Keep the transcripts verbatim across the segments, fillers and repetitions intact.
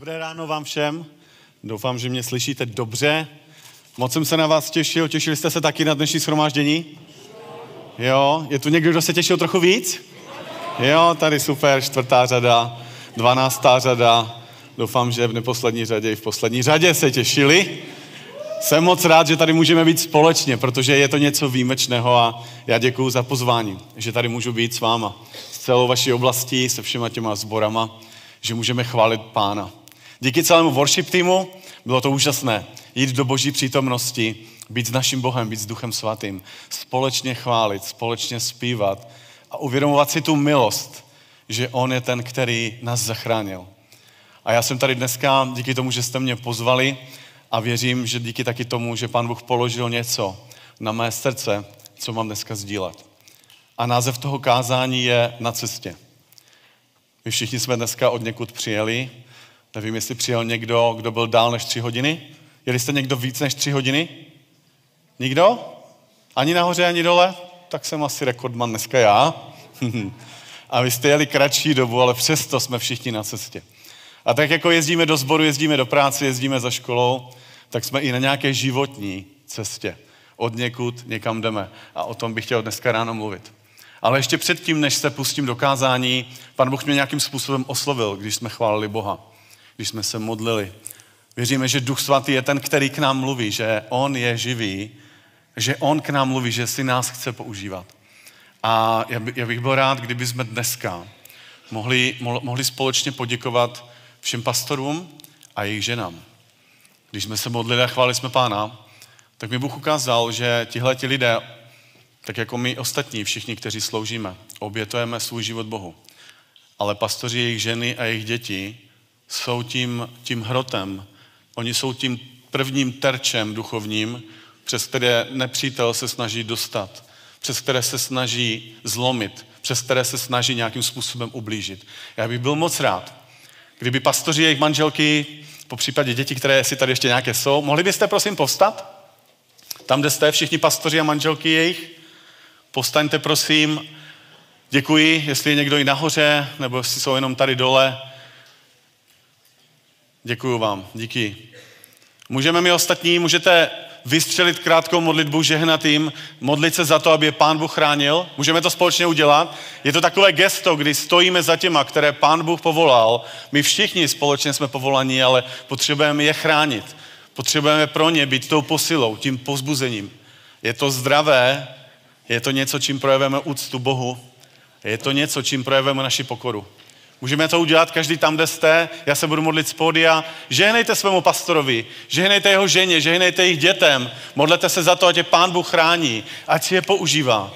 Dobré ráno vám všem. Doufám, že mě slyšíte dobře. Moc jsem se na vás těšil. Těšili jste se taky na dnešní shromáždění? Jo. Je tu někdo, kdo se těšil trochu víc? Jo, tady super, čtvrtá řada, dvanáctá řada. Doufám, že v neposlední řadě i v poslední řadě se těšili. Jsem moc rád, že tady můžeme být společně, protože je to něco výjimečného a já děkuju za pozvání, že tady můžu být s váma. S celou vaší oblastí, se všema těma sborama, že můžeme chválit Pána. Díky celému worship týmu bylo to úžasné. Jít do Boží přítomnosti, být s naším Bohem, být s Duchem Svatým, společně chválit, společně zpívat a uvědomovat si tu milost, že On je ten, který nás zachránil. A já jsem tady dneska díky tomu, že jste mě pozvali a věřím, že díky taky tomu, že Pán Bůh položil něco na mé srdce, co mám dneska sdílet. A název toho kázání je Na cestě. My všichni jsme dneska od někud přijeli. Nevím, jestli přijel někdo, kdo byl dál než tři hodiny. Jeli jste někdo víc než tři hodiny? Nikdo? Ani nahoře, ani dole? Tak jsem asi rekordman dneska já. A vy jste jeli kratší dobu, ale přesto jsme všichni na cestě. A tak jako jezdíme do sboru, jezdíme do práce, jezdíme za školou, tak jsme i na nějaké životní cestě. Od někud někam jdeme. A o tom bych chtěl dneska ráno mluvit. Ale ještě předtím, než se pustím do kázání, Pan Bůh mě nějakým způsobem oslovil, když jsme chválili Boha, když jsme se modlili. Věříme, že Duch Svatý je ten, který k nám mluví, že On je živý, že On k nám mluví, že si nás chce používat. A já bych byl rád, kdyby jsme dneska mohli, mohli společně poděkovat všem pastorům a jejich ženám. Když jsme se modlili a chválili jsme Pána, tak mi Bůh ukázal, že tihleti lidé, tak jako my ostatní, všichni, kteří sloužíme, obětujeme svůj život Bohu. Ale pastoři, jejich ženy a jejich děti jsou tím, tím hrotem. Oni jsou tím prvním terčem duchovním, přes které nepřítel se snaží dostat, přes které se snaží zlomit, přes které se snaží nějakým způsobem ublížit. Já bych byl moc rád, kdyby pastoři, jejich manželky, po případě děti, které si tady ještě nějaké jsou, mohli byste prosím povstat? Tam, kde jste všichni pastoři a manželky jejich, povstaňte, prosím. Děkuji, jestli je někdo i nahoře, nebo jestli jsou jenom tady dole. Děkuji vám, díky. Můžeme my ostatní, můžete vystřelit krátkou modlitbu žehnatým, modlit se za to, aby je Pán Bůh chránil. Můžeme to společně udělat. Je to takové gesto, kdy stojíme za těma, které Pán Bůh povolal. My všichni společně jsme povolaní, ale potřebujeme je chránit. Potřebujeme pro ně být tou posilou, tím povzbuzením. Je to zdravé, je to něco, čím projevujeme úctu Bohu. Je to něco, čím projevujeme naši pokoru. Můžeme to udělat každý tam, kde jste. Já se budu modlit z pódia. Žehnejte svému pastorovi, žehnejte jeho ženě, žehnejte jejich dětem. Modlete se za to, ať je Pán Bůh chrání, ať si je používá.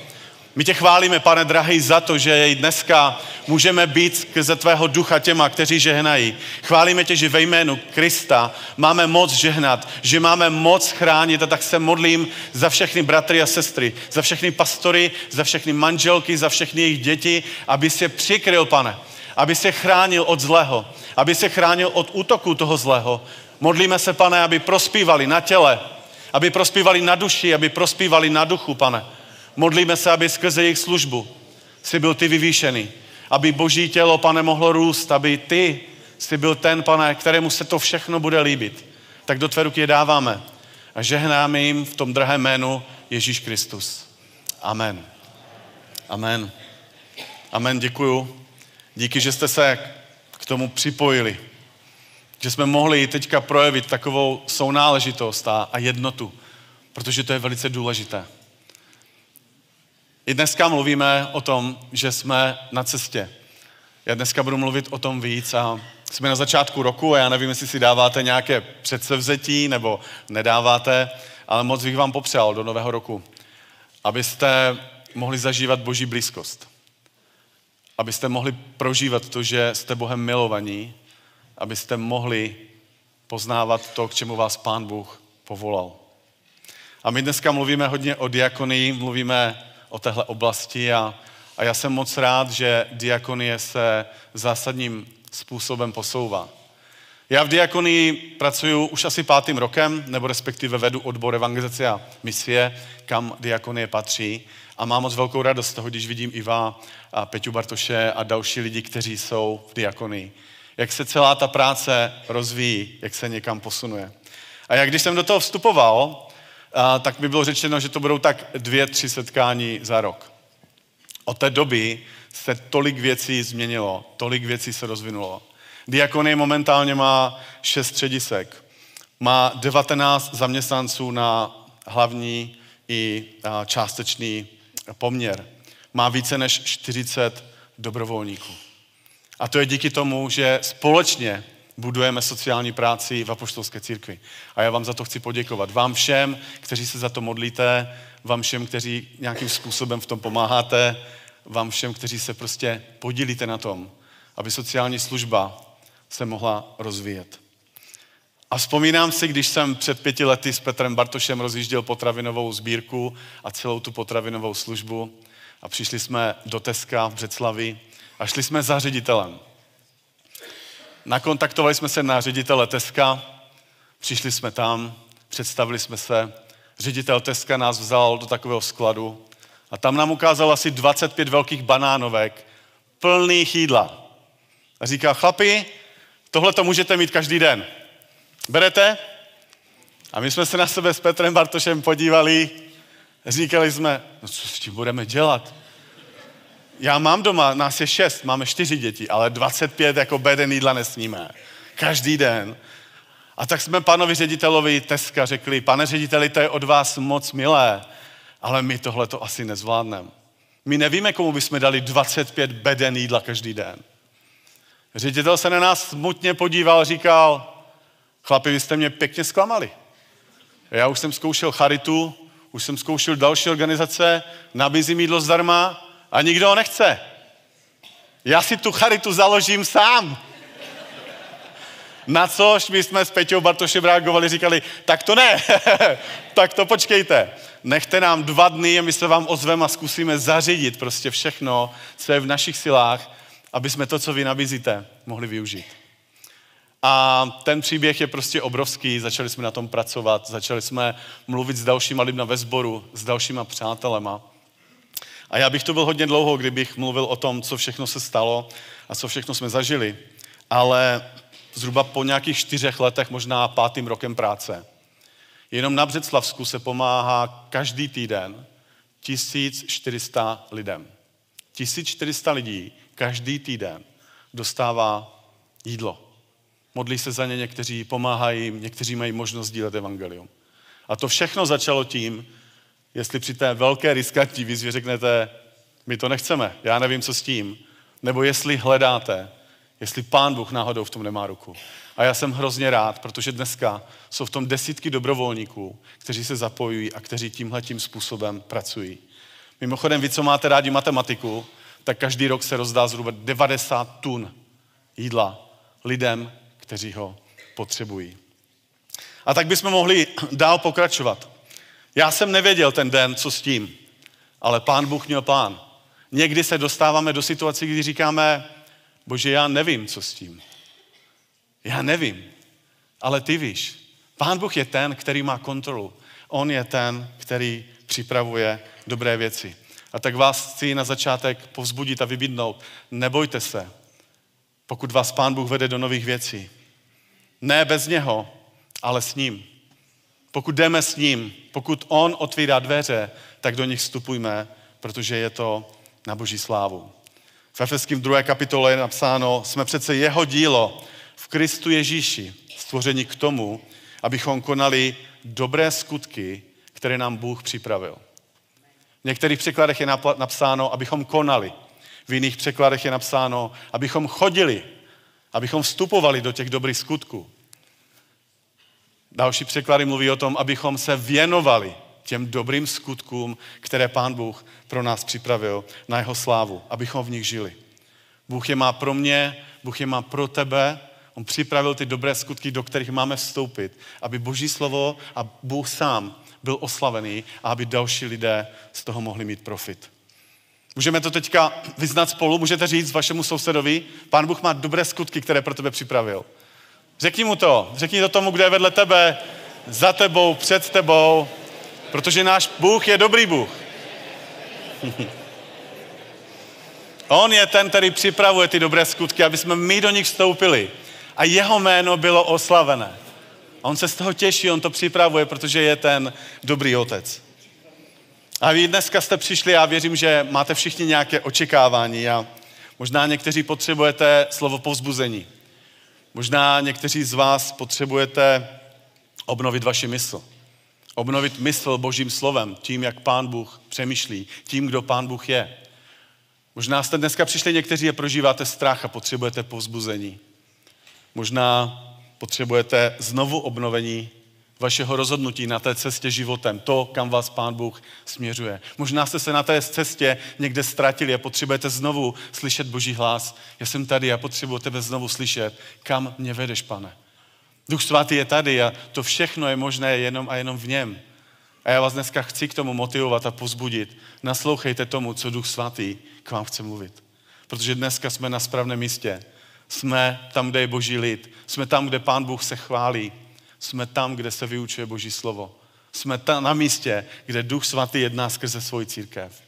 My tě chválíme, Pane drahý, za to, že jej dneska můžeme být skrze tvého ducha těma, kteří žehnají. Chválíme tě, že ve jménu Krista máme moc žehnat, že máme moc chránit, a tak se modlím za všechny bratry a sestry, za všechny pastory, za všechny manželky, za všechny jejich děti, aby se přikryl, Pane, aby se chránil od zlého, aby se chránil od útoku toho zlého. Modlíme se, Pane, aby prospívali na těle, aby prospívali na duši, aby prospívali na duchu, Pane. Modlíme se, aby skrze jejich službu jsi byl ty vyvýšený, aby Boží tělo, Pane, mohlo růst, aby ty jsi byl ten, Pane, kterému se to všechno bude líbit. Tak do tvé ruky je dáváme a žehnáme jim v tom drahém jménu Ježíš Kristus. Amen. Amen. Amen, děkuju. Díky, že jste se k tomu připojili. Že jsme mohli teďka projevit takovou sounáležitost a, a jednotu, protože to je velice důležité. I dneska mluvíme o tom, že jsme na cestě. Já dneska budu mluvit o tom víc a jsme na začátku roku a já nevím, jestli si dáváte nějaké předsevzetí nebo nedáváte, ale moc bych vám popřál do nového roku, abyste mohli zažívat Boží blízkost. Abyste mohli prožívat to, že jste Bohem milovaní, abyste mohli poznávat to, k čemu vás Pán Bůh povolal. A my dneska mluvíme hodně o diakonii, mluvíme o téhle oblasti a, a já jsem moc rád, že diakonie se zásadním způsobem posouvá. Já v diakonii pracuji už asi pátým rokem, nebo respektive vedu odbor evangelizace a misie, kam diakonie patří. A mám moc velkou radost z toho, když vidím Iva a Peťu Bartoše a další lidi, kteří jsou v diakonii. jak se celá ta práce rozvíjí, jak se někam posunuje. A já když jsem do toho vstupoval, a, tak mi bylo řečeno, že to budou tak dvě, tři setkání za rok. Od té doby se tolik věcí změnilo, tolik věcí se rozvinulo. Diakonie momentálně má šest středisek, má devatenáct zaměstnanců na hlavní i a, částečný poměr. Má více než čtyřicet dobrovolníků. A to je díky tomu, že společně budujeme sociální práci v Apoštolské církvi. A já vám za to chci poděkovat. Vám všem, kteří se za to modlíte, vám všem, kteří nějakým způsobem v tom pomáháte, vám všem, kteří se prostě podílíte na tom, aby sociální služba se mohla rozvíjet. A vzpomínám si, když jsem před pěti lety s Petrem Bartošem rozjížděl potravinovou sbírku a celou tu potravinovou službu a přišli jsme do Teska v Břeclavi a šli jsme za ředitelem. Nakontaktovali jsme se na ředitele Teska, přišli jsme tam, představili jsme se. Ředitel Teska nás vzal do takového skladu a tam nám ukázal asi dvacet pět velkých banánovek plných jídla. A říká, chlapi, tohle to můžete mít každý den. Berete? A my jsme se na sebe s Petrem Bartošem podívali, říkali jsme, no co s tím budeme dělat? Já mám doma, nás je šest, máme čtyři děti, ale dvacet pět jako beden jídla nesníme. Každý den. A tak jsme panovi ředitelovi Teska řekli, pane řediteli, to je od vás moc milé, ale my tohle to asi nezvládneme. My nevíme, komu bychom dali dvacet pět beden jídla každý den. Ředitel se na nás smutně podíval, říkal, chlapi, vy jste mě pěkně zklamali. Já už jsem zkoušel charitu, už jsem zkoušel další organizace, nabízím jídlo zdarma a nikdo ho nechce. Já si tu charitu založím sám. Na což my jsme s Peťou Bartošem reagovali, říkali, tak to ne, tak to počkejte. Nechte nám dva dny a my se vám ozveme a zkusíme zařídit prostě všechno, co je v našich silách, aby jsme to, co vy nabízíte, mohli využít. A ten příběh je prostě obrovský, začali jsme na tom pracovat, začali jsme mluvit s dalšíma lidma ve sboru, s dalšíma přátelema. A já bych tu byl hodně dlouho, kdybych mluvil o tom, co všechno se stalo a co všechno jsme zažili. Ale zhruba po nějakých čtyřech letech, možná pátým rokem práce, jenom na Břeclavsku se pomáhá každý týden tisíc čtyři sta lidem. tisíc čtyři sta lidí každý týden dostává jídlo. Modlí se za ně někteří, pomáhají jim, někteří mají možnost sdílet evangelium. A to všechno začalo tím, jestli při té velké riskantní výzvě řeknete, my to nechceme, já nevím, co s tím, nebo jestli hledáte, jestli Pán Bůh náhodou v tom nemá ruku. A já jsem hrozně rád, protože dneska jsou v tom desítky dobrovolníků, kteří se zapojují a kteří tímhletím způsobem pracují. Mimochodem, vy, co máte rádi matematiku, tak každý rok se rozdá zhruba devadesát tun jídla lidem, kteří ho potřebují. A tak bychom mohli dál pokračovat. Já jsem nevěděl ten den, co s tím, ale Pán Bůh měl plán. Někdy se dostáváme do situací, kdy říkáme, Bože, já nevím, co s tím. Já nevím, ale ty víš. Pán Bůh je ten, který má kontrolu. On je ten, který připravuje dobré věci. A tak vás chci na začátek povzbudit a vybídnout. Nebojte se, pokud vás Pán Bůh vede do nových věcí. Ne bez něho, ale s ním. Pokud jdeme s ním, pokud on otvírá dveře, tak do nich vstupujme, protože je to na Boží slávu. V Efeským druhé kapitole je napsáno, jsme přece jeho dílo v Kristu Ježíši stvoření k tomu, abychom konali dobré skutky, které nám Bůh připravil. V některých překladech je napsáno, abychom konali. V jiných překladech je napsáno, abychom chodili, abychom vstupovali do těch dobrých skutků. Další překlady mluví o tom, abychom se věnovali těm dobrým skutkům, které Pán Bůh pro nás připravil na jeho slávu, abychom v nich žili. Bůh je má pro mě, Bůh je má pro tebe, on připravil ty dobré skutky, do kterých máme vstoupit, aby Boží slovo a Bůh sám byl oslavený a aby další lidé z toho mohli mít profit. Můžeme to teďka vyznat spolu, můžete říct vašemu sousedovi, Pán Bůh má dobré skutky, které pro tebe připravil. Řekni mu to, řekni to tomu, kdo je vedle tebe, za tebou, před tebou, protože náš Bůh je dobrý Bůh. On je ten, který připravuje ty dobré skutky, aby jsme my do nich vstoupili. A jeho jméno bylo oslavené. A on se z toho těší, on to připravuje, protože je ten dobrý otec. A vy dneska jste přišli a věřím, že máte všichni nějaké očekávání a možná někteří potřebujete slovo povzbuzení. Možná někteří z vás potřebujete obnovit vaši mysl. Obnovit mysl Božím slovem, tím, jak Pán Bůh přemýšlí, tím, kdo Pán Bůh je. Možná jste dneska přišli někteří a prožíváte strach a potřebujete povzbuzení. Možná potřebujete znovu obnovení vašeho rozhodnutí na té cestě životem, to, kam vás Pán Bůh směřuje. Možná jste se na té cestě někde ztratili a potřebujete znovu slyšet Boží hlas. Já jsem tady a potřebuji tebe znovu slyšet. Kam mě vedeš, Pane? Duch svatý je tady a to všechno je možné jenom a jenom v něm. A já vás dneska chci k tomu motivovat a povzbudit. Naslouchejte tomu, co Duch svatý k vám chce mluvit. Protože dneska jsme na správném místě. Jsme tam, kde je Boží lid. Jsme tam, kde Pán Bůh se chválí. Jsme tam, kde se vyučuje Boží slovo. Jsme tam na místě, kde Duch svatý jedná skrze svoji církev.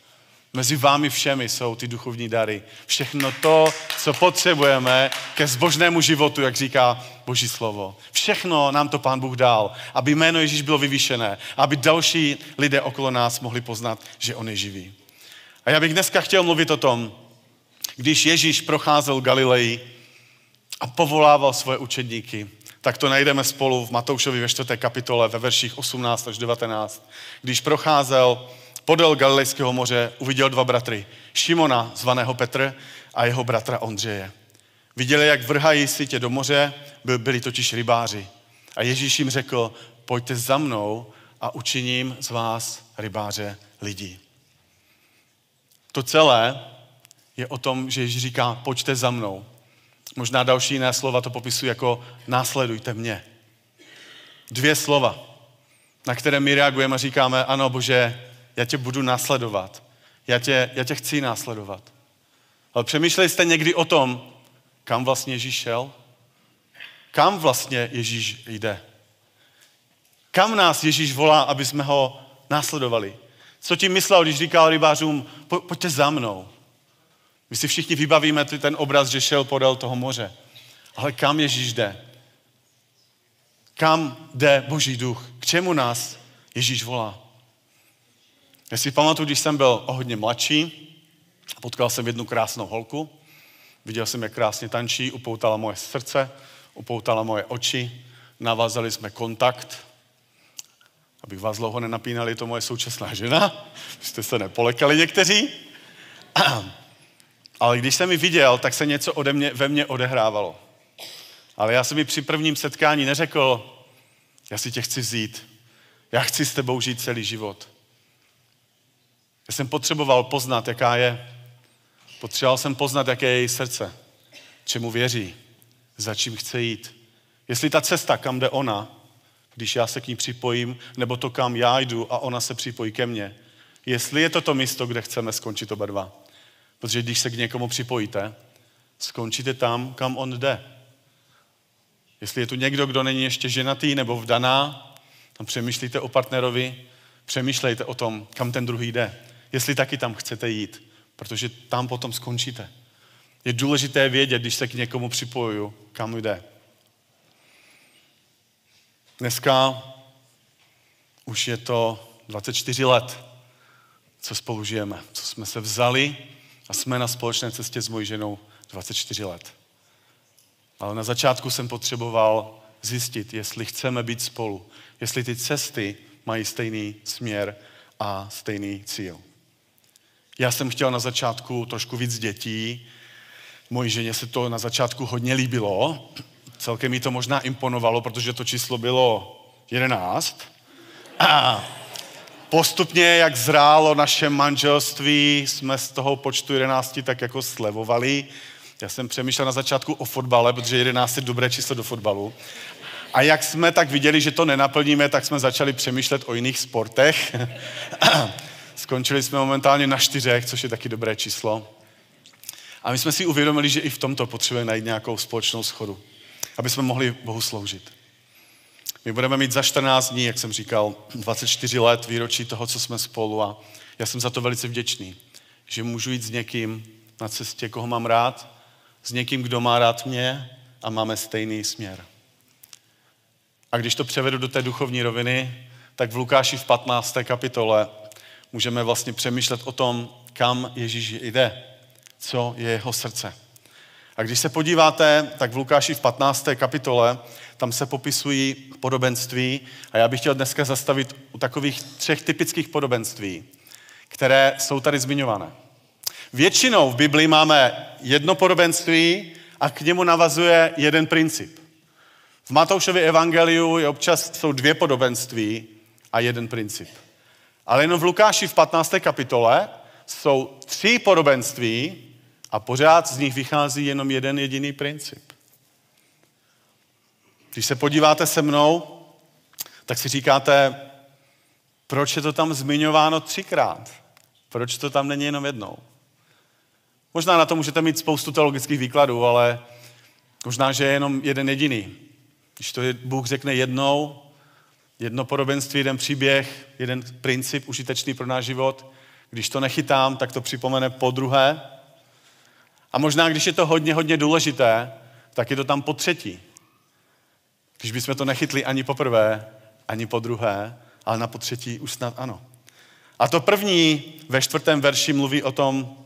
Mezi vámi všemi jsou ty duchovní dary. Všechno to, co potřebujeme ke zbožnému životu, jak říká Boží slovo. Všechno nám to Pán Bůh dal, aby jméno Ježíš bylo vyvýšené, aby další lidé okolo nás mohli poznat, že on je živý. A já bych dneska chtěl mluvit o tom, když Ježíš procházel Galileji a povolával svoje učedníky, tak to najdeme spolu v Matoušovi ve čtvrté kapitole ve verších osmnáct až devatenáct. Když procházel podél Galilejského moře, uviděl dva bratry, Šimona, zvaného Petr, a jeho bratra Ondřeje. Viděli, jak vrhají sítě do moře, byli totiž rybáři. A Ježíš jim řekl, pojďte za mnou a učiním z vás rybáře lidí. To celé je o tom, že Ježíš říká, pojďte za mnou. Možná další jiné slova to popisují jako následujte mě. Dvě slova, na které my reagujeme a říkáme, ano Bože, já tě budu následovat. Já tě, já tě chci následovat. Ale přemýšleli jste někdy o tom, kam vlastně Ježíš šel? Kam vlastně Ježíš jde? Kam nás Ježíš volá, aby jsme ho následovali? Co tím myslel, když říkal rybářům, pojďte za mnou. My si všichni vybavíme ten obraz, že šel podél toho moře. Ale kam Ježíš jde? Kam jde Boží duch? K čemu nás Ježíš volá? Já si pamatuju, když jsem byl o hodně mladší, potkal jsem jednu krásnou holku, viděl jsem, jak krásně tančí, upoutala moje srdce, upoutala moje oči, navázali jsme kontakt. Abych vás dlouho nenapínali, to moje současná žena, jste se nepolekali někteří. Ale když jsem ji viděl, tak se něco ode mě, ve mně odehrávalo. Ale já jsem ji při prvním setkání neřekl, já si tě chci vzít, já chci s tebou žít celý život. Já jsem potřeboval poznat, jaká je. Potřeboval jsem poznat, jaké je její srdce, čemu věří, za čím chce jít. Jestli ta cesta, kam jde ona, když já se k ní připojím, nebo to, kam já jdu a ona se připojí ke mně, jestli je to to místo, kde chceme skončit oba dva. Protože když se k někomu připojíte, skončíte tam, kam on jde. Jestli je tu někdo, kdo není ještě ženatý nebo vdaná, tam přemýšlíte o partnerovi, přemýšlejte o tom, kam ten druhý jde. Jestli taky tam chcete jít, protože tam potom skončíte. Je důležité vědět, když se k někomu připojuju, kam jde. Dneska už je to dvacet čtyři let, co spolu žijeme, co jsme se vzali a jsme na společné cestě s mojí ženou dvacet čtyři let. Ale na začátku jsem potřeboval zjistit, jestli chceme být spolu, jestli ty cesty mají stejný směr a stejný cíl. Já jsem chtěl na začátku trošku víc dětí. Mojí ženě se to na začátku hodně líbilo. Celkem jí to možná imponovalo, protože to číslo bylo jedenáct. A postupně, jak zrálo naše manželství, jsme z toho počtu jedenácti tak jako slevovali. Já jsem přemýšlel na začátku o fotbale, protože jedenáct je dobré číslo do fotbalu. A jak jsme tak viděli, že to nenaplníme, tak jsme začali přemýšlet o jiných sportech. Skončili jsme momentálně na čtyřech, což je taky dobré číslo. A my jsme si uvědomili, že i v tomto potřebujeme najít nějakou společnou schodu, aby jsme mohli Bohu sloužit. My budeme mít za čtrnáct dní, jak jsem říkal, dvacet čtyři let výročí toho, co jsme spolu a já jsem za to velice vděčný, že můžu jít s někým, na cestě, koho mám rád, s někým, kdo má rád mě a máme stejný směr. A když to převedu do té duchovní roviny, tak v Lukáši v patnácté kapitole můžeme vlastně přemýšlet o tom, kam Ježíš jde, co je jeho srdce. A když se podíváte, tak v Lukáši v patnácté kapitole, tam se popisují podobenství a já bych chtěl dneska zastavit u takových třech typických podobenství, které jsou tady zmiňované. Většinou v Biblii máme jedno podobenství a k němu navazuje jeden princip. V Matoušově evangeliu je občas jsou dvě podobenství a jeden princip. Ale jenom v Lukáši v patnácté kapitole jsou tři podobenství a pořád z nich vychází jenom jeden jediný princip. Když se podíváte se mnou, tak si říkáte, proč je to tam zmiňováno třikrát? Proč to tam není jenom jednou? Možná na to můžete mít spoustu teologických výkladů, ale možná, že je jenom jeden jediný. Když to Bůh řekne jednou, jedno podobenství, jeden příběh, jeden princip užitečný pro náš život, když to nechytám, tak to připomene podruhé. A možná, když je to hodně, hodně důležité, tak je to tam po třetí. Když bychom to nechytli ani poprvé, ani podruhé, ale na potřetí už snad ano. A to první ve čtvrtém verši mluví o tom,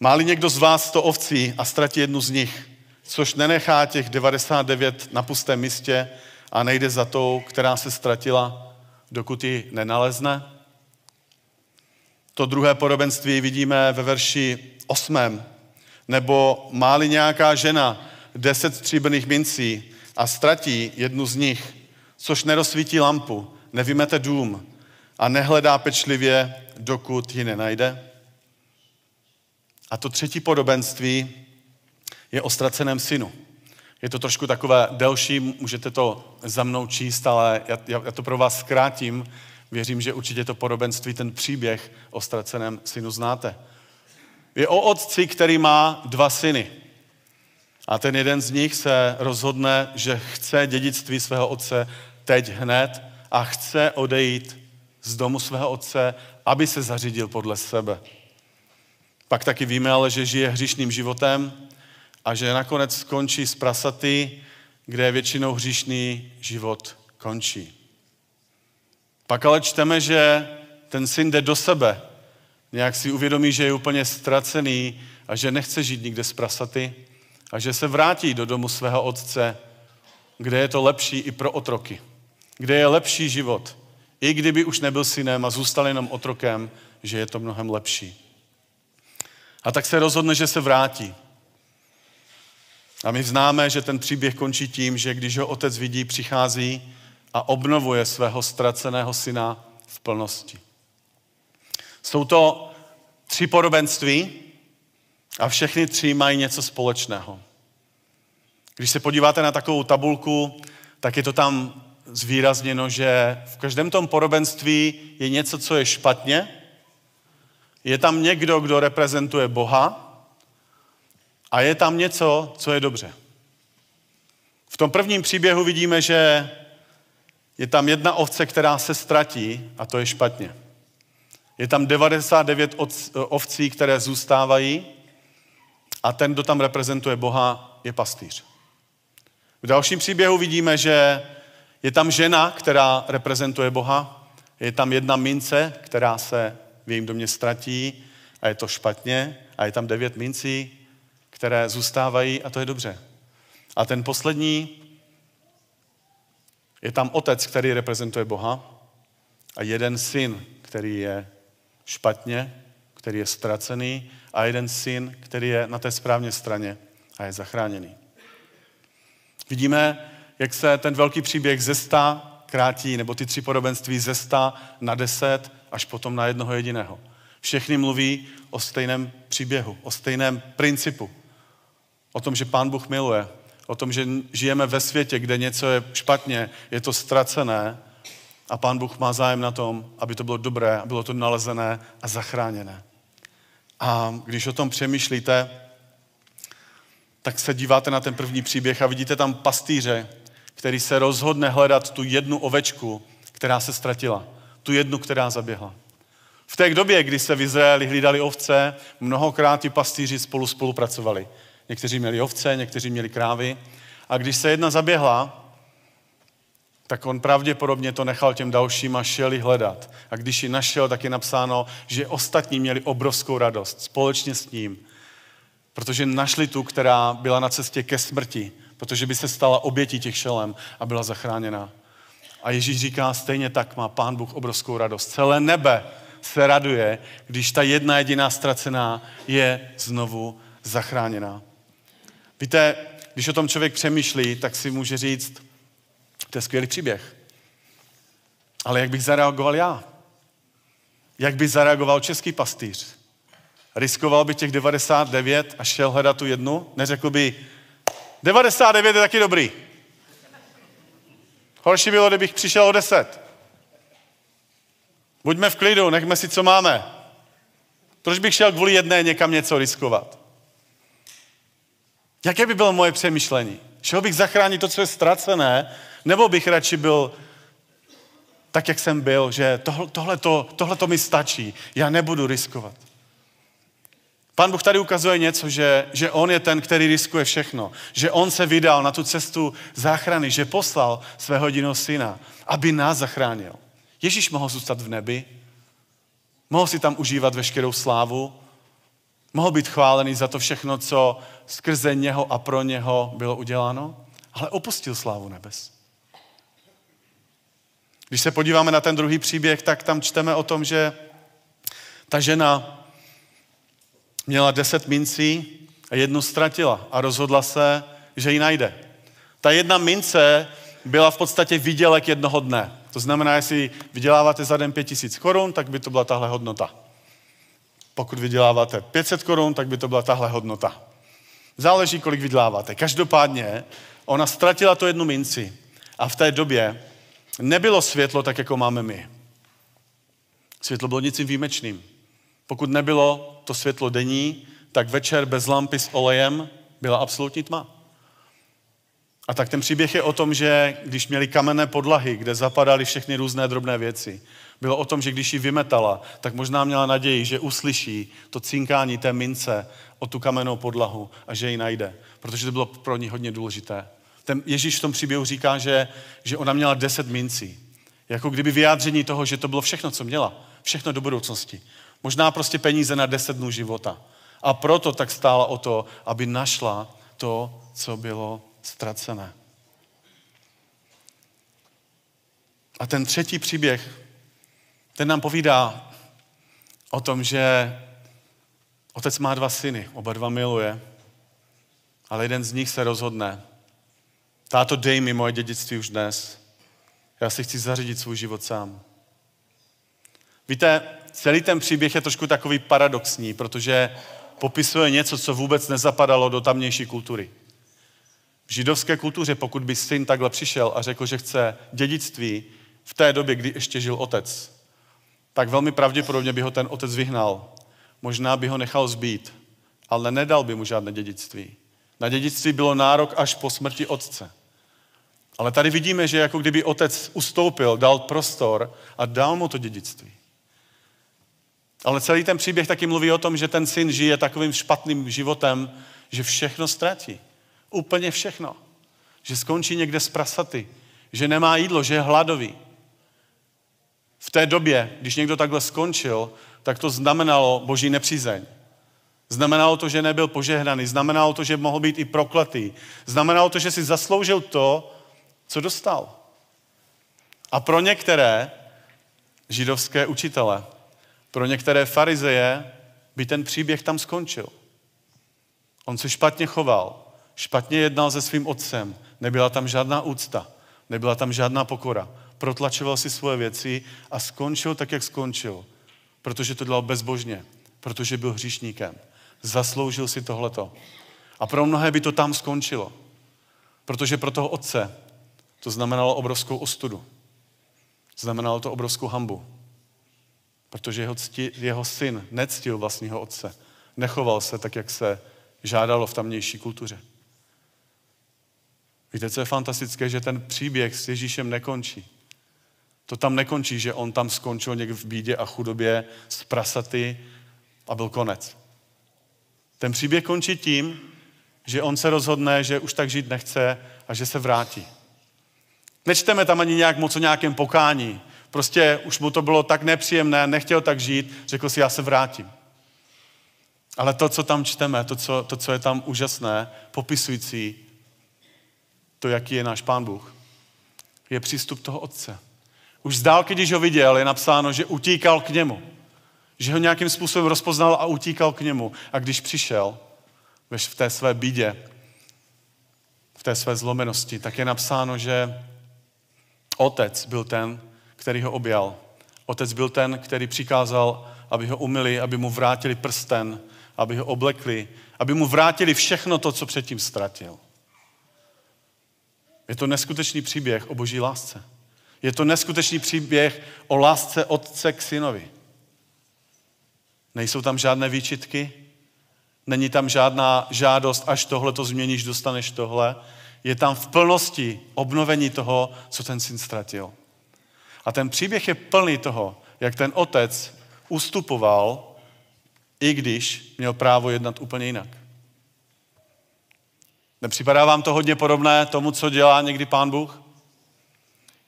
má-li někdo z vás sto ovcí a ztratí jednu z nich, což nenechá těch devadesát devět na pustém místě a nejde za tou, která se ztratila, dokud ji nenalezne. To druhé podobenství vidíme ve verši osmém. Nebo má-li nějaká žena deset stříbrných mincí a ztratí jednu z nich, což nerozsvítí lampu, nevymete dům a nehledá pečlivě, dokud ji nenajde. A to třetí podobenství je o ztraceném synu. Je to trošku takové delší, můžete to za mnou číst, ale já, já to pro vás zkrátím. Věřím, že určitě to podobenství, ten příběh o ztraceném synu znáte. Je o otci, který má dva syny. A ten jeden z nich se rozhodne, že chce dědictví svého otce teď hned a chce odejít z domu svého otce, aby se zařídil podle sebe. Pak taky víme ale, že žije hříšným životem a že nakonec skončí s prasaty, kde většinou hříšný život končí. Pak ale čteme, že ten syn jde do sebe, nějak si uvědomí, že je úplně ztracený a že nechce žít nikde s prasaty a že se vrátí do domu svého otce, kde je to lepší i pro otroky, kde je lepší život, i kdyby už nebyl synem a zůstal jenom otrokem, že je to mnohem lepší. A tak se rozhodne, že se vrátí. A my známe, že ten příběh končí tím, že když ho otec vidí, přichází a obnovuje svého ztraceného syna v plnosti. Jsou to tři podobenství a všechny tři mají něco společného. Když se podíváte na takovou tabulku, tak je to tam zvýrazněno, že v každém tom podobenství je něco, co je špatně, je tam někdo, kdo reprezentuje Boha a je tam něco, co je dobře. V tom prvním příběhu vidíme, že je tam jedna ovce, která se ztratí a to je špatně. Je tam devadesát devět ovcí, které zůstávají a ten, kdo tam reprezentuje Boha, je pastýř. V dalším příběhu vidíme, že je tam žena, která reprezentuje Boha, je tam jedna mince, která se v jejím domě ztratí a je to špatně a je tam devět mincí, které zůstávají a to je dobře. A ten poslední, je tam otec, který reprezentuje Boha a jeden syn, který je špatně, který je ztracený a jeden syn, který je na té správné straně a je zachráněný. Vidíme, jak se ten velký příběh ze sta krátí, nebo ty tři podobenství ze sta na deset, až potom na jednoho jediného. Všechny mluví o stejném příběhu, o stejném principu. O tom, že Pán Bůh miluje. O tom, že žijeme ve světě, kde něco je špatně, je to ztracené a Pán Bůh má zájem na tom, aby to bylo dobré, bylo to nalezené a zachráněné. A když o tom přemýšlíte, tak se díváte na ten první příběh a vidíte tam pastýře, který se rozhodne hledat tu jednu ovečku, která se ztratila. Tu jednu, která zaběhla. V té době, kdy se v Izraeli hlídali ovce, mnohokrát ti pastýři spolu spolupracovali. Někteří měli ovce, někteří měli krávy. A když se jedna zaběhla, tak on pravděpodobně to nechal těm dalším a šel ji hledat. A když ji našel, tak je napsáno, že ostatní měli obrovskou radost společně s ním. Protože našli tu, která byla na cestě ke smrti, protože by se stala obětí těch šelem a byla zachráněna. A Ježíš říká, stejně tak má Pán Bůh obrovskou radost. Celé nebe se raduje, když ta jedna jediná ztracená je znovu zachráněná. Víte, když o tom člověk přemýšlí, tak si může říct, to je skvělý příběh. Ale jak bych zareagoval já? Jak by zareagoval český pastýř? Riskoval by těch devadesát devět a šel hledat tu jednu? Neřekl by, devadesát devět je taky dobrý. Horší bylo, kdybych přišel o deset. Buďme v klidu, nechme si, co máme. Proč bych šel kvůli jedné někam něco riskovat? Jaké by bylo moje přemýšlení? Šel bych zachránit to, co je ztracené, nebo bych radši byl tak, jak jsem byl, že tohle to mi stačí, já nebudu riskovat. Pán Bůh tady ukazuje něco, že, že on je ten, který riskuje všechno. Že on se vydal na tu cestu záchrany, že poslal svého jediného syna, aby nás zachránil. Ježíš mohl zůstat v nebi, mohl si tam užívat veškerou slávu, mohl být chválený za to všechno, co skrze něho a pro něho bylo uděláno, ale opustil slávu nebes. Když se podíváme na ten druhý příběh, tak tam čteme o tom, že ta žena měla deset mincí a jednu ztratila a rozhodla se, že ji najde. Ta jedna mince byla v podstatě výdělek jednoho dne. To znamená, jestli vyděláváte za den pět tisíc korun, tak by to byla tahle hodnota. Pokud vyděláváte pět set korun, tak by to byla tahle hodnota. Záleží, kolik vyděláváte. Každopádně ona ztratila to jednu minci a v té době nebylo světlo tak, jako máme my. Světlo bylo něčím výjimečným. Pokud nebylo to světlo denní, tak večer bez lampy s olejem byla absolutní tma. A tak ten příběh je o tom, že když měli kamenné podlahy, kde zapadaly všechny různé drobné věci, bylo o tom, že když ji vymetala, tak možná měla naději, že uslyší to cinkání té mince o tu kamennou podlahu a že ji najde. Protože to bylo pro ní hodně důležité. Ten Ježíš v tom příběhu říká, že, že ona měla deset mincí. Jako kdyby vyjádření toho, že to bylo všechno, co měla. Všechno do budoucnosti. Možná prostě peníze na deset dnů života. A proto tak stála o to, aby našla to, co bylo ztracené. A ten třetí příběh, ten nám povídá o tom, že otec má dva syny, oba dva miluje, ale jeden z nich se rozhodne. Táto, dej mi moje dědictví už dnes. Já si chci zařídit svůj život sám. Víte, celý ten příběh je trošku takový paradoxní, protože popisuje něco, co vůbec nezapadalo do tamější kultury. V židovské kultuře, pokud by syn takhle přišel a řekl, že chce dědictví v té době, kdy ještě žil otec, tak velmi pravděpodobně by ho ten otec vyhnal. Možná by ho nechal zbýt, ale nedal by mu žádné dědictví. Na dědictví bylo nárok až po smrti otce. Ale tady vidíme, že jako kdyby otec ustoupil, dal prostor a dal mu to dědictví. Ale celý ten příběh taky mluví o tom, že ten syn žije takovým špatným životem, že všechno ztratí. Úplně všechno. Že skončí někde s prasaty, že nemá jídlo, že je hladový. V té době, když někdo takhle skončil, tak to znamenalo boží nepřízeň. Znamenalo to, že nebyl požehnaný, znamenalo to, že mohl být i prokletý. Znamenalo to, že si zasloužil to, co dostal. A pro některé židovské učitele, pro některé farizeje by ten příběh tam skončil. On se špatně choval, špatně jednal se svým otcem, nebyla tam žádná úcta, nebyla tam žádná pokora. Protlačoval si svoje věci a skončil tak, jak skončil. Protože to dělal bezbožně, protože byl hříšníkem. Zasloužil si tohleto. A pro mnohé by to tam skončilo. Protože pro toho otce to znamenalo obrovskou ostudu. Znamenalo to obrovskou hanbu. Protože jeho, cti, jeho syn nectil vlastního otce. Nechoval se tak, jak se žádalo v tamější kultuře. Víte, co je fantastické, že ten příběh s Ježíšem nekončí. To tam nekončí, že on tam skončil někde v bídě a chudobě s prasaty a byl konec. Ten příběh končí tím, že on se rozhodne, že už tak žít nechce a že se vrátí. Nečteme tam ani nějak moc o nějakém pokání. Prostě už mu to bylo tak nepříjemné, nechtěl tak žít, řekl si, já se vrátím. Ale to, co tam čteme, to, co, to, co je tam úžasné, popisující to, jaký je náš Pán Bůh, je přístup toho otce. Už z dálky, když ho viděl, je napsáno, že utíkal k němu. Že ho nějakým způsobem rozpoznal a utíkal k němu. A když přišel v té své bídě, v té své zlomenosti, tak je napsáno, že otec byl ten, který ho objal. Otec byl ten, který přikázal, aby ho umyli, aby mu vrátili prsten, aby ho oblekli, aby mu vrátili všechno to, co předtím ztratil. Je to neskutečný příběh o boží lásce. Je to neskutečný příběh o lásce otce k synovi. Nejsou tam žádné výčitky, není tam žádná žádost, až tohle to změníš, dostaneš tohle. Je tam v plnosti obnovení toho, co ten syn ztratil. A ten příběh je plný toho, jak ten otec ustupoval, i když měl právo jednat úplně jinak. Nepřipadá vám to hodně podobné tomu, co dělá někdy Pán Bůh?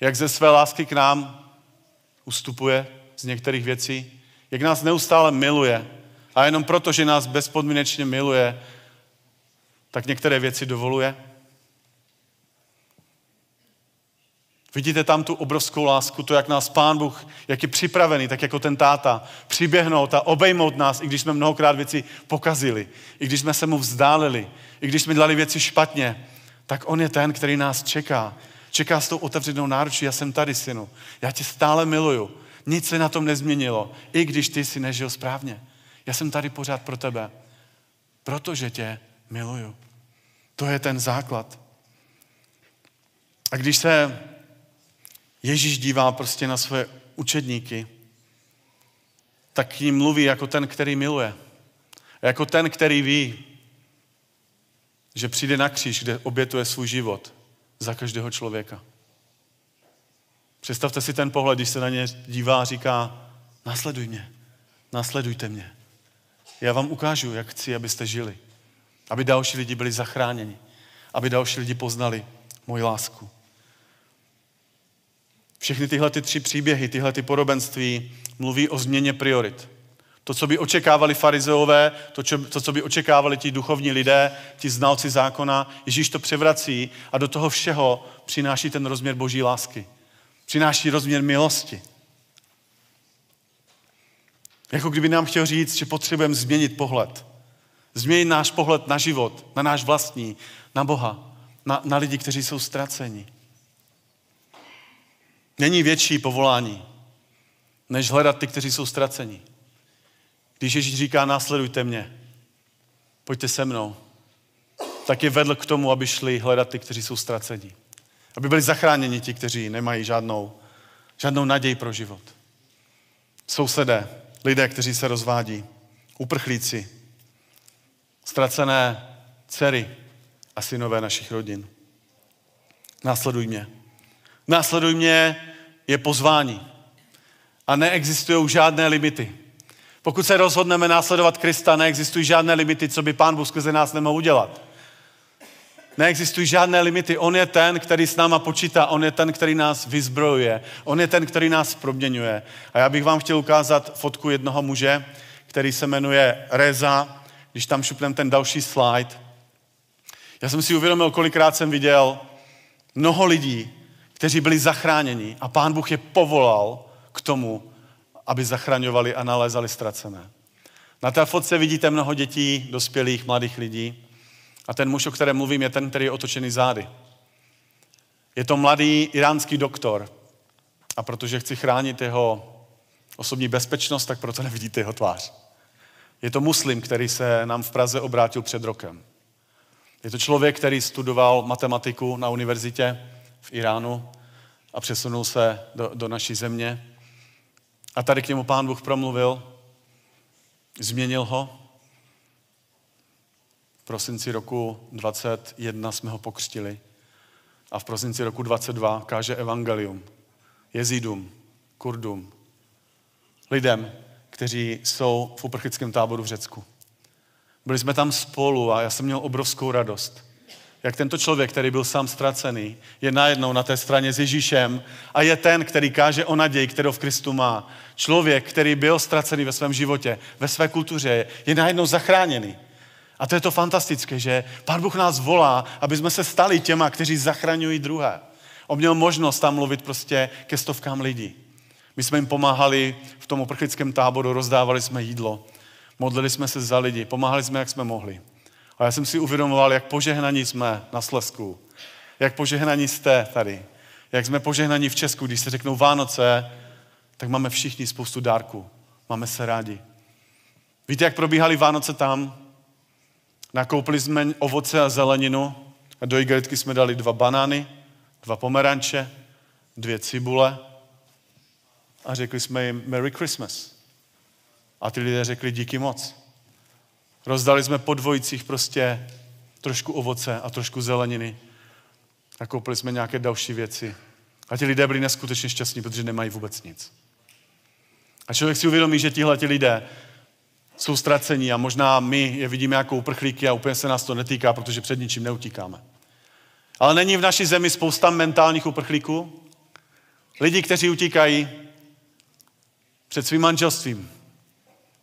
Jak ze své lásky k nám ustupuje z některých věcí? Jak nás neustále miluje? A jenom proto, že nás bezpodmínečně miluje, tak některé věci dovoluje? Vidíte tam tu obrovskou lásku, to, jak nás Pán Bůh, jak je připravený, tak jako ten táta, přiběhnout a obejmout nás, i když jsme mnohokrát věci pokazili, i když jsme se mu vzdálili, i když jsme dělali věci špatně, tak on je ten, který nás čeká. Čeká s tou otevřenou náručí, já jsem tady, synu, já tě stále miluju, nic se na tom nezměnilo, i když ty si nežil správně. Já jsem tady pořád pro tebe, protože tě miluju. To je ten základ. A když se Ježíš dívá prostě na svoje učedníky, tak k nim mluví jako ten, který miluje. Jako ten, který ví, že přijde na kříž, kde obětuje svůj život za každého člověka. Představte si ten pohled, když se na ně dívá a říká, následuj mě, následujte mě. Já vám ukážu, jak chci, abyste žili. Aby další lidi byli zachráněni. Aby další lidi poznali moji lásku. Všechny tyhle ty tři příběhy, tyhle ty podobenství mluví o změně priorit. To, co by očekávali farizeové, to, čo, to, co by očekávali ti duchovní lidé, ti znalci zákona, Ježíš to převrací a do toho všeho přináší ten rozměr boží lásky. Přináší rozměr milosti. Jako kdyby nám chtěl říct, že potřebujeme změnit pohled. Změnit náš pohled na život, na náš vlastní, na Boha, na, na lidi, kteří jsou ztraceni. Není větší povolání, než hledat ty, kteří jsou ztraceni. Když Ježíš říká, následujte mě, pojďte se mnou, tak je vedl k tomu, aby šli hledat ty, kteří jsou ztraceni. Aby byli zachráněni ti, kteří nemají žádnou, žádnou naději pro život. Sousedé, lidé, kteří se rozvádí, uprchlíci, ztracené dcery a synové našich rodin. Následuj mě. Následuj mě je pozvání. A neexistují žádné limity. Pokud se rozhodneme následovat Krista, neexistují žádné limity, co by Pán Bůh skrze nás nemohl udělat. Neexistují žádné limity. On je ten, který s náma počítá. On je ten, který nás vyzbrojuje. On je ten, který nás proměňuje. A já bych vám chtěl ukázat fotku jednoho muže, který se jmenuje Reza. Když tam šupnem ten další slide. Já jsem si uvědomil, kolikrát jsem viděl mnoho lidí, kteří byli zachráněni a Pán Bůh je povolal k tomu, aby zachraňovali a nalézali ztracené. Na té fotce vidíte mnoho dětí, dospělých, mladých lidí a ten muž, o kterém mluvím, je ten, který je otočený zády. Je to mladý iránský doktor a protože chci chránit jeho osobní bezpečnost, tak proto nevidíte jeho tvář. Je to muslim, který se nám v Praze obrátil před rokem. Je to člověk, který studoval matematiku na univerzitě v Iránu a přesunul se do, do naší země. A tady k němu Pán Bůh promluvil, změnil ho. V prosinci roku dvacet jedna jsme ho pokřtili a v prosinci roku dvacet dva káže evangelium jezidům, Kurdům, lidem, kteří jsou v uprchlickém táboru v Řecku. Byli jsme tam spolu a já jsem měl obrovskou radost, jak tento člověk, který byl sám ztracený, je najednou na té straně s Ježíšem a je ten, který káže o naději, kterou v Kristu má. Člověk, který byl ztracený ve svém životě, ve své kultuře, je najednou zachráněný. A to je to fantastické, že Pán Bůh nás volá, aby jsme se stali těma, kteří zachraňují druhé. On měl možnost tam mluvit prostě ke stovkám lidí. My jsme jim pomáhali v tom uprchlickém táboru, rozdávali jsme jídlo, modlili jsme se za lidi, pomáhali jsme, jak jsme mohli. A já jsem si uvědomoval, jak požehnaní jsme na Slezsku, jak požehnaní jste tady, jak jsme požehnaní v Česku. Když se řeknou Vánoce, tak máme všichni spoustu dárků, máme se rádi. Víte, jak probíhaly Vánoce tam? Nakoupili jsme ovoce a zeleninu a do igelitky jsme dali dva banány, dva pomeranče, dvě cibule a řekli jsme jim Merry Christmas. A ty lidé řekli díky moc. Rozdali jsme po dvojicích prostě trošku ovoce a trošku zeleniny. A koupili jsme nějaké další věci. A ti lidé byli neskutečně šťastní, protože nemají vůbec nic. A člověk si uvědomí, že tihleti lidé jsou ztracení a možná my je vidíme jako uprchlíky a úplně se nás to netýká, protože před ničím neutíkáme. Ale není v naší zemi spousta mentálních uprchlíků? Lidi, kteří utíkají před svým manželstvím,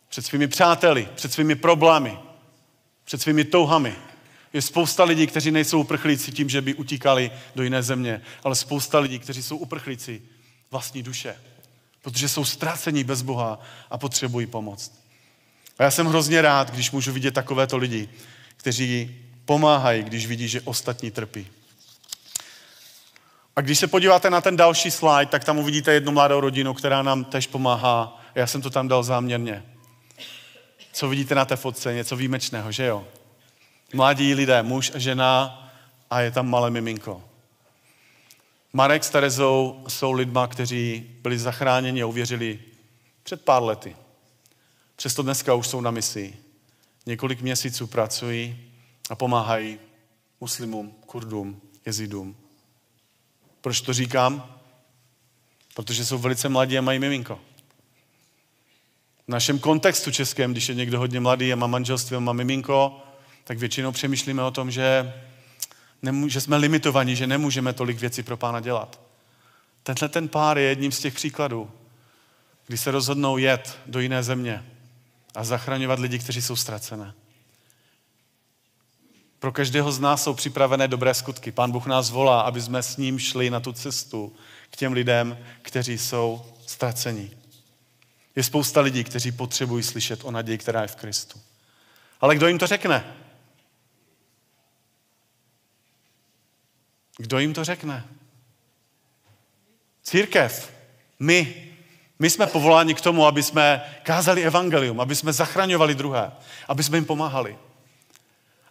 před svými přáteli, před svými problémy, před svými touhami. Je spousta lidí, kteří nejsou uprchlíci tím, že by utíkali do jiné země, ale spousta lidí, kteří jsou uprchlíci vlastní duše, protože jsou ztracení bez Boha a potřebují pomoc. A já jsem hrozně rád, když můžu vidět takovéto lidi, kteří pomáhají, když vidí, že ostatní trpí. A když se podíváte na ten další slide, tak tam uvidíte jednu mladou rodinu, která nám též pomáhá. Já jsem to tam dal záměrně. Co vidíte na té fotce? Něco výjimečného, že jo? Mladí lidé, muž a žena a je tam malé miminko. Marek s Terezou jsou lidma, kteří byli zachráněni a uvěřili před pár lety. Přesto dneska už jsou na misi. Několik měsíců pracují a pomáhají muslimům, Kurdům, jezidům. Proč to říkám? Protože jsou velice mladí a mají miminko. V našem kontextu českém, když je někdo hodně mladý a má manželství a má miminko, tak většinou přemýšlíme o tom, že, nemů- že jsme limitovaní, že nemůžeme tolik věcí pro Pána dělat. Tenhle ten pár je jedním z těch příkladů, kdy se rozhodnou jet do jiné země a zachraňovat lidi, kteří jsou ztracené. Pro každého z nás jsou připravené dobré skutky. Pán Bůh nás volá, aby jsme s ním šli na tu cestu k těm lidem, kteří jsou ztracení. Je spousta lidí, kteří potřebují slyšet o naději, která je v Kristu. Ale kdo jim to řekne? Kdo jim to řekne? Církev. My. My jsme povoláni k tomu, aby jsme kázali evangelium, aby jsme zachraňovali druhé, aby jsme jim pomáhali.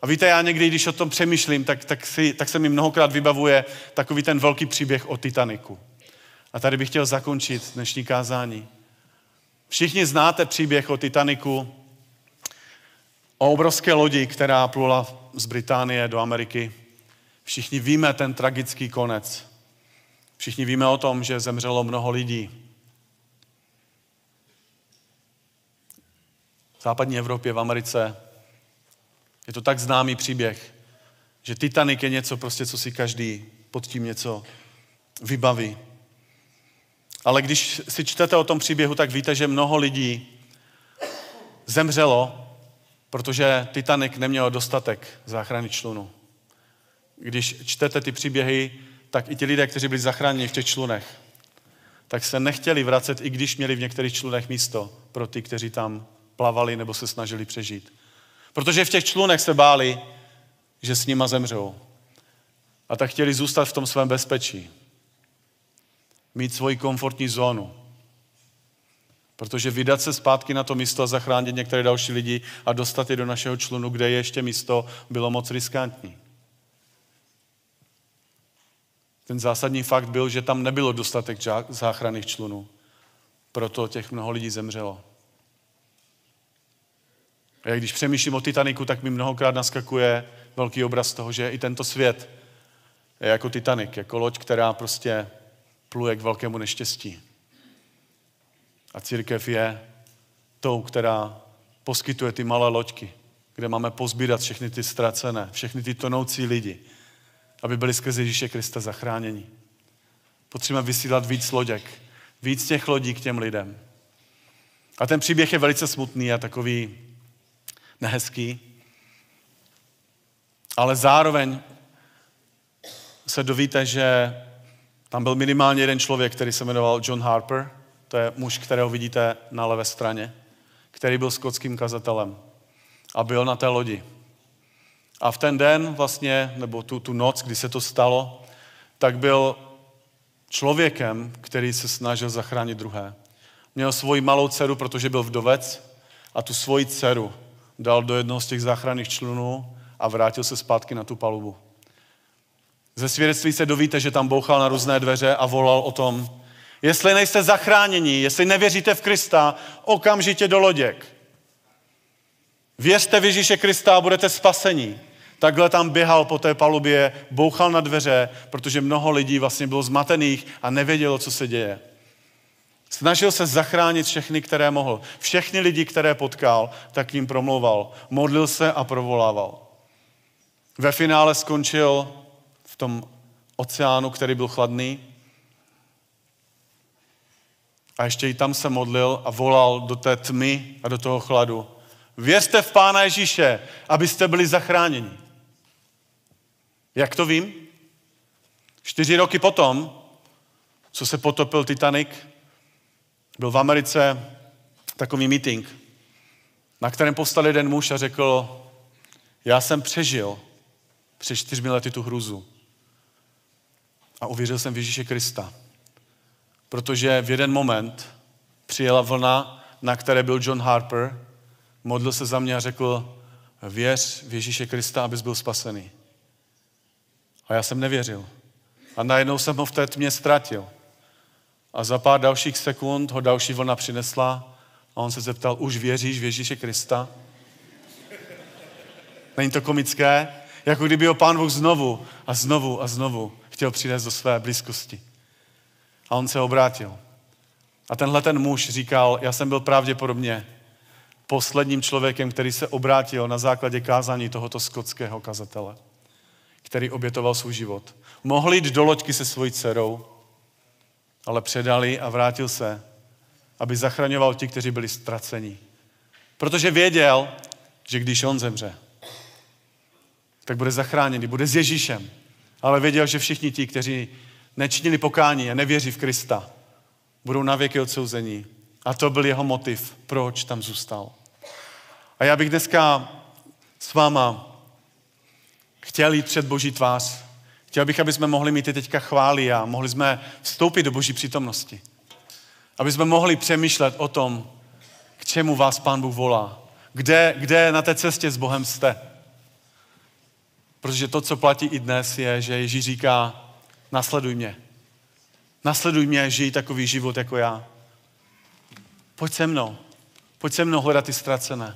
A víte, já někdy, když o tom přemýšlím, tak, tak, si, tak se mi mnohokrát vybavuje takový ten velký příběh o Titaniku. A tady bych chtěl zakončit dnešní kázání. Všichni znáte příběh o Titaniku, o obrovské lodi, která plula z Británie do Ameriky. Všichni víme ten tragický konec. Všichni víme o tom, že zemřelo mnoho lidí. V západní Evropě, v Americe je to tak známý příběh, že Titanic je něco prostě, co si každý pod tím něco vybaví. Ale když si čtete o tom příběhu, tak víte, že mnoho lidí zemřelo, protože Titanic neměl dostatek záchrany člunu. Když čtete ty příběhy, tak i ti lidé, kteří byli zachráněni v těch člunech, tak se nechtěli vracet, i když měli v některých člunech místo pro ty, kteří tam plavali nebo se snažili přežít. Protože v těch člunech se báli, že s nima zemřou. A tak chtěli zůstat v tom svém bezpečí. Mít svoji komfortní zónu. Protože vydat se zpátky na to místo a zachránit některé další lidi a dostat je do našeho člunu, kde je ještě místo, bylo moc riskantní. Ten zásadní fakt byl, že tam nebylo dostatek záchranných člunů. Proto těch mnoho lidí zemřelo. A když přemýšlím o Titaniku, tak mi mnohokrát naskakuje velký obraz toho, že i tento svět je jako Titanic, jako loď, která prostě pluje k velkému neštěstí. A církev je tou, která poskytuje ty malé loďky, kde máme pozbírat všechny ty ztracené, všechny ty tonoucí lidi, aby byli skrze Ježíše Krista zachráněni. Potřebujeme vysílat víc loděk, víc těch lodí k těm lidem. A ten příběh je velice smutný a takový nehezký, ale zároveň se dovíte, že tam byl minimálně jeden člověk, který se jmenoval John Harper, to je muž, kterého vidíte na levé straně, který byl skotským kazatelem a byl na té lodi. A v ten den vlastně, nebo tu, tu noc, kdy se to stalo, tak byl člověkem, který se snažil zachránit druhé. Měl svoji malou dceru, protože byl vdovec, a tu svoji dceru dal do jednoho z těch záchranných člunů a vrátil se zpátky na tu palubu. Ze svědectví se dovíte, že tam bouchal na různé dveře a volal o tom, jestli nejste zachráněni, jestli nevěříte v Krista, okamžitě do loděk. Věřte v Ježíše Krista a budete spaseni. Takhle tam běhal po té palubě, bouchal na dveře, protože mnoho lidí vlastně bylo zmatených a nevědělo, co se děje. Snažil se zachránit všechny, které mohl. Všechny lidi, které potkal, tak jim promlouval. Modlil se a provolával. Ve finále skončil v tom oceánu, který byl chladný. A ještě i tam se modlil a volal do té tmy a do toho chladu. Věřte v Pána Ježíše, abyste byli zachráněni. Jak to vím? Čtyři roky potom, co se potopil Titanic, byl v Americe takový meeting, na kterém povstal jeden muž a řekl, já jsem přežil před čtyřmi lety tu hrůzu a uvěřil jsem v Ježíše Krista, protože v jeden moment přijela vlna, na které byl John Harper, modlil se za mě a řekl, věř v Ježíše Krista, abys byl spasený. A já jsem nevěřil. A najednou jsem ho v té tmě ztratil. A za pár dalších sekund ho další vlna přinesla a on se zeptal, už věříš v Ježíše Krista? Není to komické? Jako kdyby ho Pán Bůh znovu a znovu a znovu chtěl přinést do své blízkosti. A on se obrátil. A tenhle ten muž říkal, já jsem byl pravděpodobně posledním člověkem, který se obrátil na základě kázání tohoto skotského kazatele, který obětoval svůj život. Mohl jít do loďky se svojí dcerou, ale předali a vrátil se, aby zachraňoval ti, kteří byli ztraceni. Protože věděl, že když on zemře, tak bude zachráněný, bude s Ježíšem. Ale věděl, že všichni ti, kteří nečinili pokání a nevěří v Krista, budou navěky odsouzení. A to byl jeho motiv, proč tam zůstal. A já bych dneska s váma chtěl jít před Boží tvář. Chtěl bych, aby jsme mohli mít i teďka chvály a mohli jsme vstoupit do Boží přítomnosti. Aby jsme mohli přemýšlet o tom, k čemu vás Pán Bůh volá. Kde, kde na té cestě s Bohem jste. Protože to, co platí i dnes, je, že Ježíš říká, nasleduj mě. Nasleduj mě, žij takový život jako já. Pojď se mnou. Pojď se mnou hledat ty ztracené.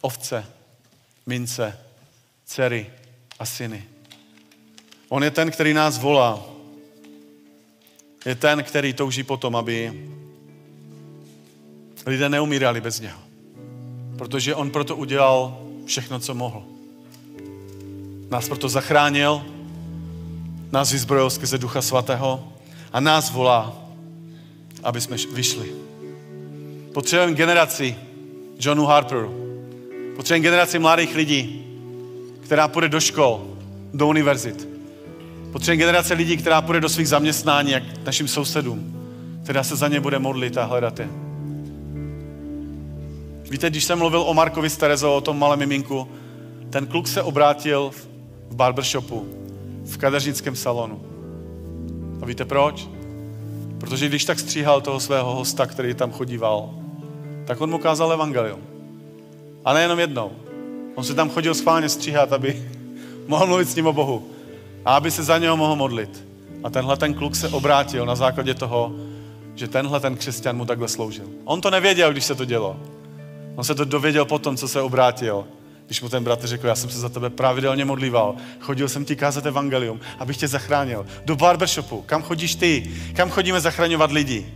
Ovce, mince, dcery a syny. On je ten, který nás volá. Je ten, který touží potom, aby lidé neumírali bez něho. Protože on proto udělal všechno, co mohl. Nás proto zachránil, nás vyzbrojil skrze Ducha Svatého a nás volá, aby jsme vyšli. Potřebujeme generaci Johnu Harperu. Potřebujeme generaci mladých lidí, která půjde do škol, do univerzit. Potřebujeme generaci lidí, která půjde do svých zaměstnání, jak našim sousedům, která se za ně bude modlit a hledat je. Víte, když jsem mluvil o Markovi s Terezou, o tom malém miminku, ten kluk se obrátil v barbershopu, v kadeřnickém salonu. A víte proč? Protože když tak stříhal toho svého hosta, který tam chodíval, tak on mu kázal evangelium. A nejenom jednou. On se tam chodil schválně stříhat, aby mohl mluvit s ním o Bohu. A aby se za něho mohl modlit. A tenhle ten kluk se obrátil na základě toho, že tenhle ten křesťan mu takhle sloužil. On to nevěděl, když se to dělo. On se to dověděl potom, co se obrátil. Když mu ten bratr řekl, já jsem se za tebe pravidelně modlíval, chodil jsem ti kázat evangelium, abych tě zachránil. Do barbershopu, kam chodíš ty? Kam chodíme zachraňovat lidi?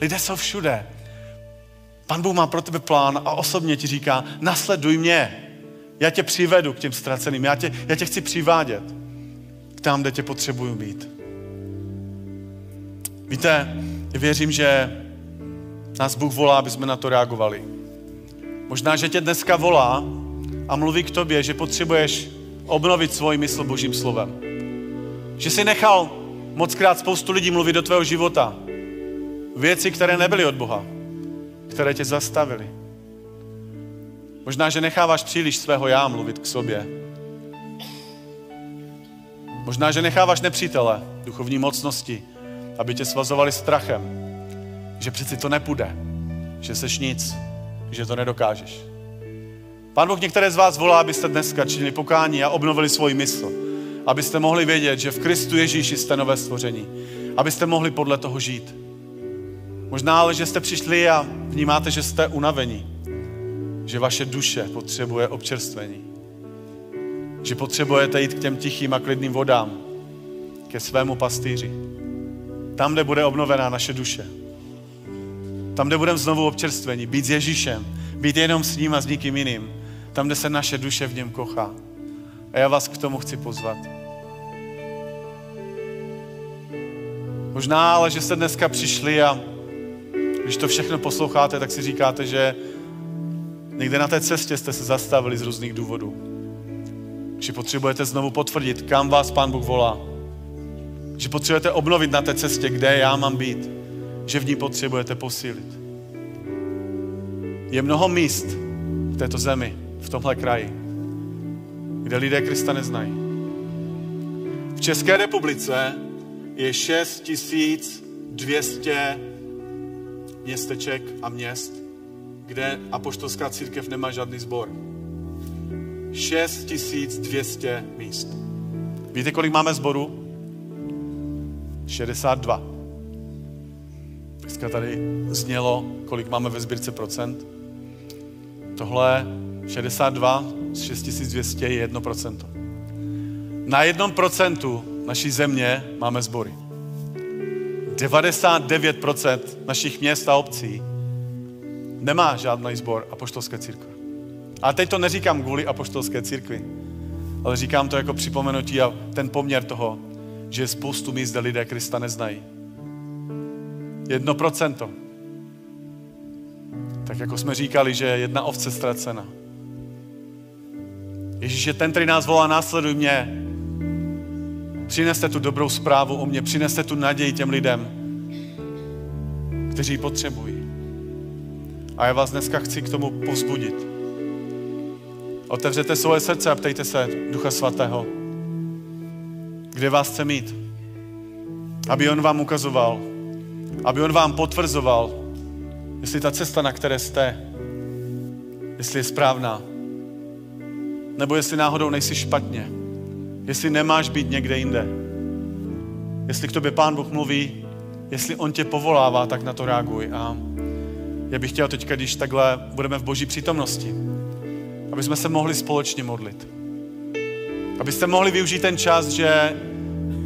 Lidé jsou všude. Pán Bůh má pro tebe plán a osobně ti říká, nasleduj mě. Já tě přivedu k těm ztraceným. Já tě, já tě chci přivádět k tam, kde tě potřebuju být. Víte, věřím, že nás Bůh volá, aby jsme na to reagovali. Možná, že tě dneska volá a mluví k tobě, že potřebuješ obnovit svůj mysl Božím slovem. Že jsi nechal mockrát spoustu lidí mluvit do tvého života. Věci, které nebyly od Boha, které tě zastavily. Možná, že necháváš příliš svého já mluvit k sobě. Možná, že necháváš nepřítele, duchovní mocnosti, aby tě svazovali strachem, že přeci to nepůjde, že seš nic, že to nedokážeš. Pán Bůh některé z vás volá, abyste dneska činili pokání a obnovili svůj mysl, abyste mohli vědět, že v Kristu Ježíši jste nové stvoření, abyste mohli podle toho žít. Možná ale, že jste přišli a vnímáte, že jste unavení, že vaše duše potřebuje občerstvení, že potřebujete jít k těm tichým a klidným vodám, ke svému pastýři. Tam, kde bude obnovená naše duše. Tam, kde budeme znovu občerstvení, být s Ježíšem, být jenom s ním a s nikým jiným. Tam, kde se naše duše v něm kochá. A já vás k tomu chci pozvat. Možná ale, že jste dneska přišli a když to všechno posloucháte, tak si říkáte, že někde na té cestě jste se zastavili z různých důvodů. Že potřebujete znovu potvrdit, kam vás Pán Bůh volá. Že potřebujete obnovit na té cestě, kde já mám být. Že v ní potřebujete posílit. Je mnoho míst v této zemi, v tomhle kraji, kde lidé Krista neznají. V České republice je šest tisíc dvě stě městeček a měst, kde apoštolská církev nemá žádný sbor. šest tisíc dvě stě míst. Víte, kolik máme sborů? šedesát dva. Dneska tady znělo, kolik máme ve sbírce procent. Tohle šedesát dva z šest tisíc dvě stě je jedno procento. Na jednom procentu naší země máme sbory. devadesát devět procent našich měst a obcí nemá žádný sbor apoštolské církve. A teď to neříkám kvůli apoštolské církvi, ale říkám to jako připomenutí a ten poměr toho, že je spoustu míst, kde lidé Krista neznají. Jedno procento. Tak jako jsme říkali, že je jedna ovce ztracena. Ježíš je ten, který nás volá, následuj mě. Přineste tu dobrou zprávu o mě, přineste tu naději těm lidem, kteří ji potřebují. A já vás dneska chci k tomu povzbudit. Otevřete svoje srdce a ptejte se Ducha Svatého, kde vás chce mít. Aby on vám ukazoval, aby on vám potvrzoval, jestli ta cesta, na které jste, jestli je správná, nebo jestli náhodou nejsi špatně, jestli nemáš být někde jinde, jestli k tobě Pán Bůh mluví, jestli on tě povolává, tak na to reaguj. A já bych chtěl teďka, když takhle budeme v Boží přítomnosti, aby jsme se mohli společně modlit. Abyste mohli využít ten čas, že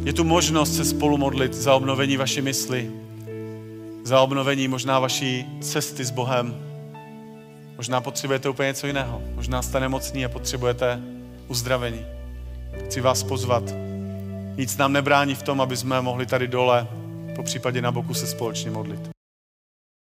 je tu možnost se spolu modlit za obnovení vaší mysli, za obnovení možná vaší cesty s Bohem. Možná potřebujete úplně něco jiného. Možná jste nemocní a potřebujete uzdravení. Chci vás pozvat. Nic nám nebrání v tom, aby jsme mohli tady dole, popřípadě na boku, se společně modlit.